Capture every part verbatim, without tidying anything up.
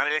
Ma nel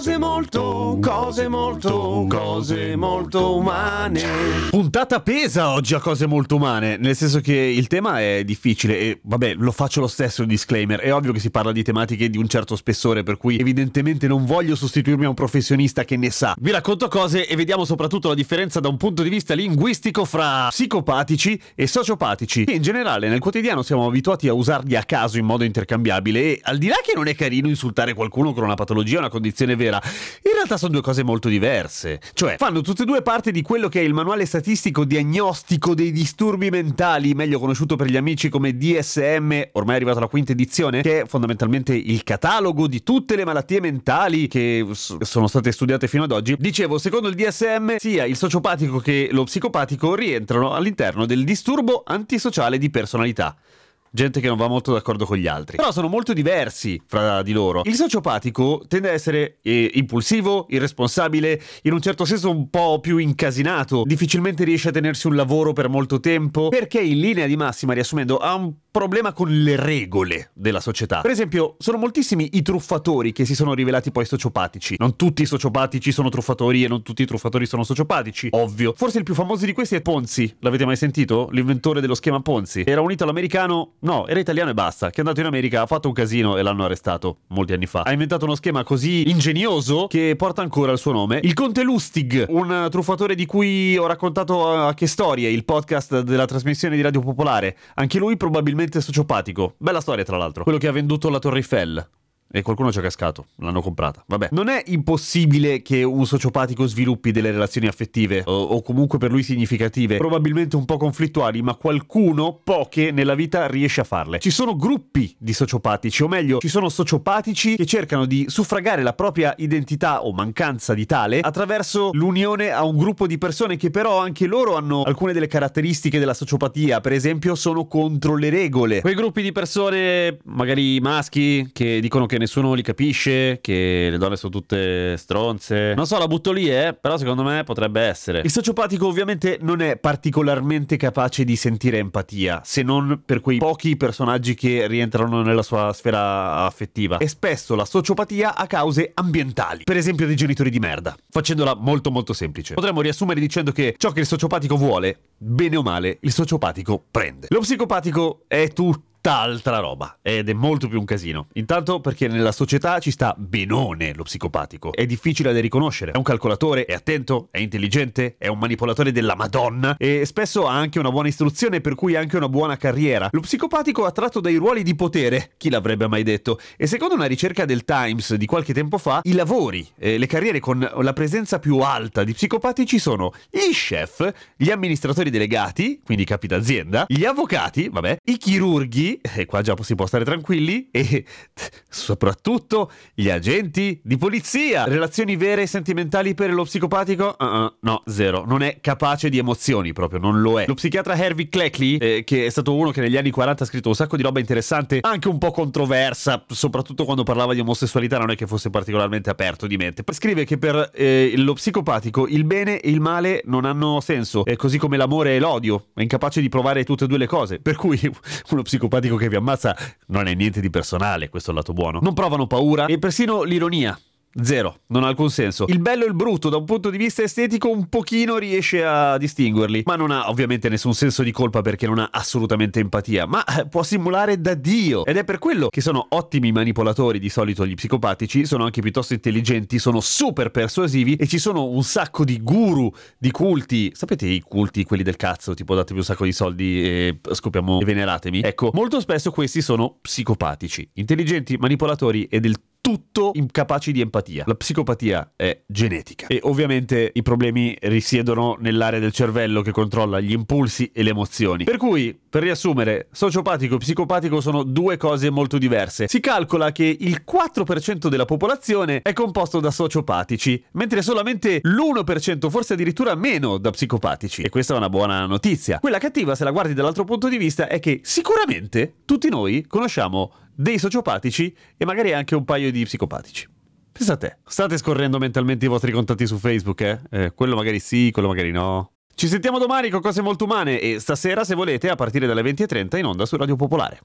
Cose molto, cose molto, cose molto umane. Puntata pesa oggi a Cose Molto Umane, nel senso che il tema è difficile e vabbè, lo faccio lo stesso il disclaimer. È ovvio che si parla di tematiche di un certo spessore, per cui evidentemente non voglio sostituirmi a un professionista che ne sa. Vi racconto cose e vediamo soprattutto la differenza da un punto di vista linguistico fra psicopatici e sociopatici, che in generale nel quotidiano siamo abituati a usarli a caso in modo intercambiabile. E al di là che non è carino insultare qualcuno con una patologia o una condizione vera, in realtà sono due cose molto diverse. Cioè, fanno tutte e due parte di quello che è il manuale statistico diagnostico dei disturbi mentali, meglio conosciuto per gli amici come D S M, ormai è arrivato alla quinta edizione, che è fondamentalmente il catalogo di tutte le malattie mentali che sono state studiate fino ad oggi. Dicevo, secondo il D S M, sia il sociopatico che lo psicopatico rientrano all'interno del disturbo antisociale di personalità. Gente che non va molto d'accordo con gli altri. Però sono molto diversi fra di loro. Il sociopatico tende a essere eh, impulsivo, irresponsabile, in un certo senso un po' più incasinato. Difficilmente riesce a tenersi un lavoro per molto tempo, perché in linea di massima, riassumendo, ha un problema con le regole della società. Per esempio, sono moltissimi i truffatori che si sono rivelati poi sociopatici. Non tutti i sociopatici sono truffatori e non tutti i truffatori sono sociopatici, ovvio. Forse il più famoso di questi è Ponzi. L'avete mai sentito? L'inventore dello schema Ponzi. Era un italo-americano... No, era italiano e basta, che è andato in America, ha fatto un casino e l'hanno arrestato molti anni fa. Ha inventato uno schema così ingegnoso che porta ancora il suo nome. Il Conte Lustig, un truffatore di cui ho raccontato a Che Storie, il podcast della trasmissione di Radio Popolare. Anche lui probabilmente sociopatico. Bella storia, tra l'altro. Quello che ha venduto la Torre Eiffel. E qualcuno ci ha cascato, l'hanno comprata, vabbè. Non è impossibile che un sociopatico sviluppi delle relazioni affettive o, o comunque per lui significative, probabilmente un po' conflittuali, ma qualcuno, poche, nella vita riesce a farle. Ci sono gruppi di sociopatici, o meglio, ci sono sociopatici che cercano di suffragare la propria identità o mancanza di tale attraverso l'unione a un gruppo di persone che però anche loro hanno alcune delle caratteristiche della sociopatia. Per esempio, sono contro le regole. Quei gruppi di persone, magari maschi, che dicono che nessuno li capisce, che le donne sono tutte stronze. Non so, la butto lì, eh, però secondo me potrebbe essere. Il sociopatico ovviamente non è particolarmente capace di sentire empatia, se non per quei pochi personaggi che rientrano nella sua sfera affettiva. E spesso la sociopatia ha cause ambientali, per esempio dei genitori di merda. Facendola molto molto semplice, potremmo riassumere dicendo che ciò che il sociopatico vuole, bene o male, il sociopatico prende. Lo psicopatico è tutto altra roba ed è molto più un casino, intanto perché nella società ci sta benone lo psicopatico. È difficile da riconoscere, è un calcolatore, è attento, è intelligente, è un manipolatore della Madonna e spesso ha anche una buona istruzione, per cui anche una buona carriera. Lo psicopatico è attratto dai ruoli di potere, chi l'avrebbe mai detto, e secondo una ricerca del Times di qualche tempo fa i lavori e le carriere con la presenza più alta di psicopatici sono gli chef, gli amministratori delegati, quindi capi d'azienda, gli avvocati, vabbè, i chirurghi, e qua già si può stare tranquilli, e soprattutto gli agenti di polizia. Relazioni vere e sentimentali per lo psicopatico? Uh-uh, no, zero. Non è capace di emozioni, proprio, non lo è. Lo psichiatra Harvey Cleckley, eh, che è stato uno che negli anni quaranta ha scritto un sacco di roba interessante, anche un po' controversa, soprattutto quando parlava di omosessualità, non è che fosse particolarmente aperto di mente. Scrive che per eh, lo psicopatico il bene e il male non hanno senso, eh, così come l'amore e l'odio. È incapace di provare tutte e due le cose, per cui uno psicopatico che vi ammazza non è niente di personale, questo è il lato buono. Non provano paura e persino l'ironia. Zero, non ha alcun senso. Il bello e il brutto, da un punto di vista estetico, un pochino riesce a distinguerli, ma non ha ovviamente nessun senso di colpa perché non ha assolutamente empatia, ma può simulare da Dio. Ed è per quello che sono ottimi manipolatori di solito gli psicopatici, sono anche piuttosto intelligenti, sono super persuasivi e ci sono un sacco di guru, di culti. Sapete i culti, quelli del cazzo, tipo datevi un sacco di soldi e scopriamo e veneratemi? Ecco, molto spesso questi sono psicopatici, intelligenti, manipolatori e del tutto incapaci di empatia. La psicopatia è genetica e ovviamente i problemi risiedono nell'area del cervello che controlla gli impulsi e le emozioni. Per cui, per riassumere, sociopatico e psicopatico sono due cose molto diverse. Si calcola che il quattro per cento della popolazione è composto da sociopatici, mentre solamente l'uno per cento, forse addirittura meno, da psicopatici. E questa è una buona notizia. Quella cattiva, se la guardi dall'altro punto di vista, è che sicuramente tutti noi conosciamo dei sociopatici e magari anche un paio di psicopatici. Pensa a te. State scorrendo mentalmente i vostri contatti su Facebook, eh? eh quello magari sì, quello magari no. Ci sentiamo domani con Cose Molto Umane e stasera, se volete, a partire dalle venti e trenta in onda su Radio Popolare.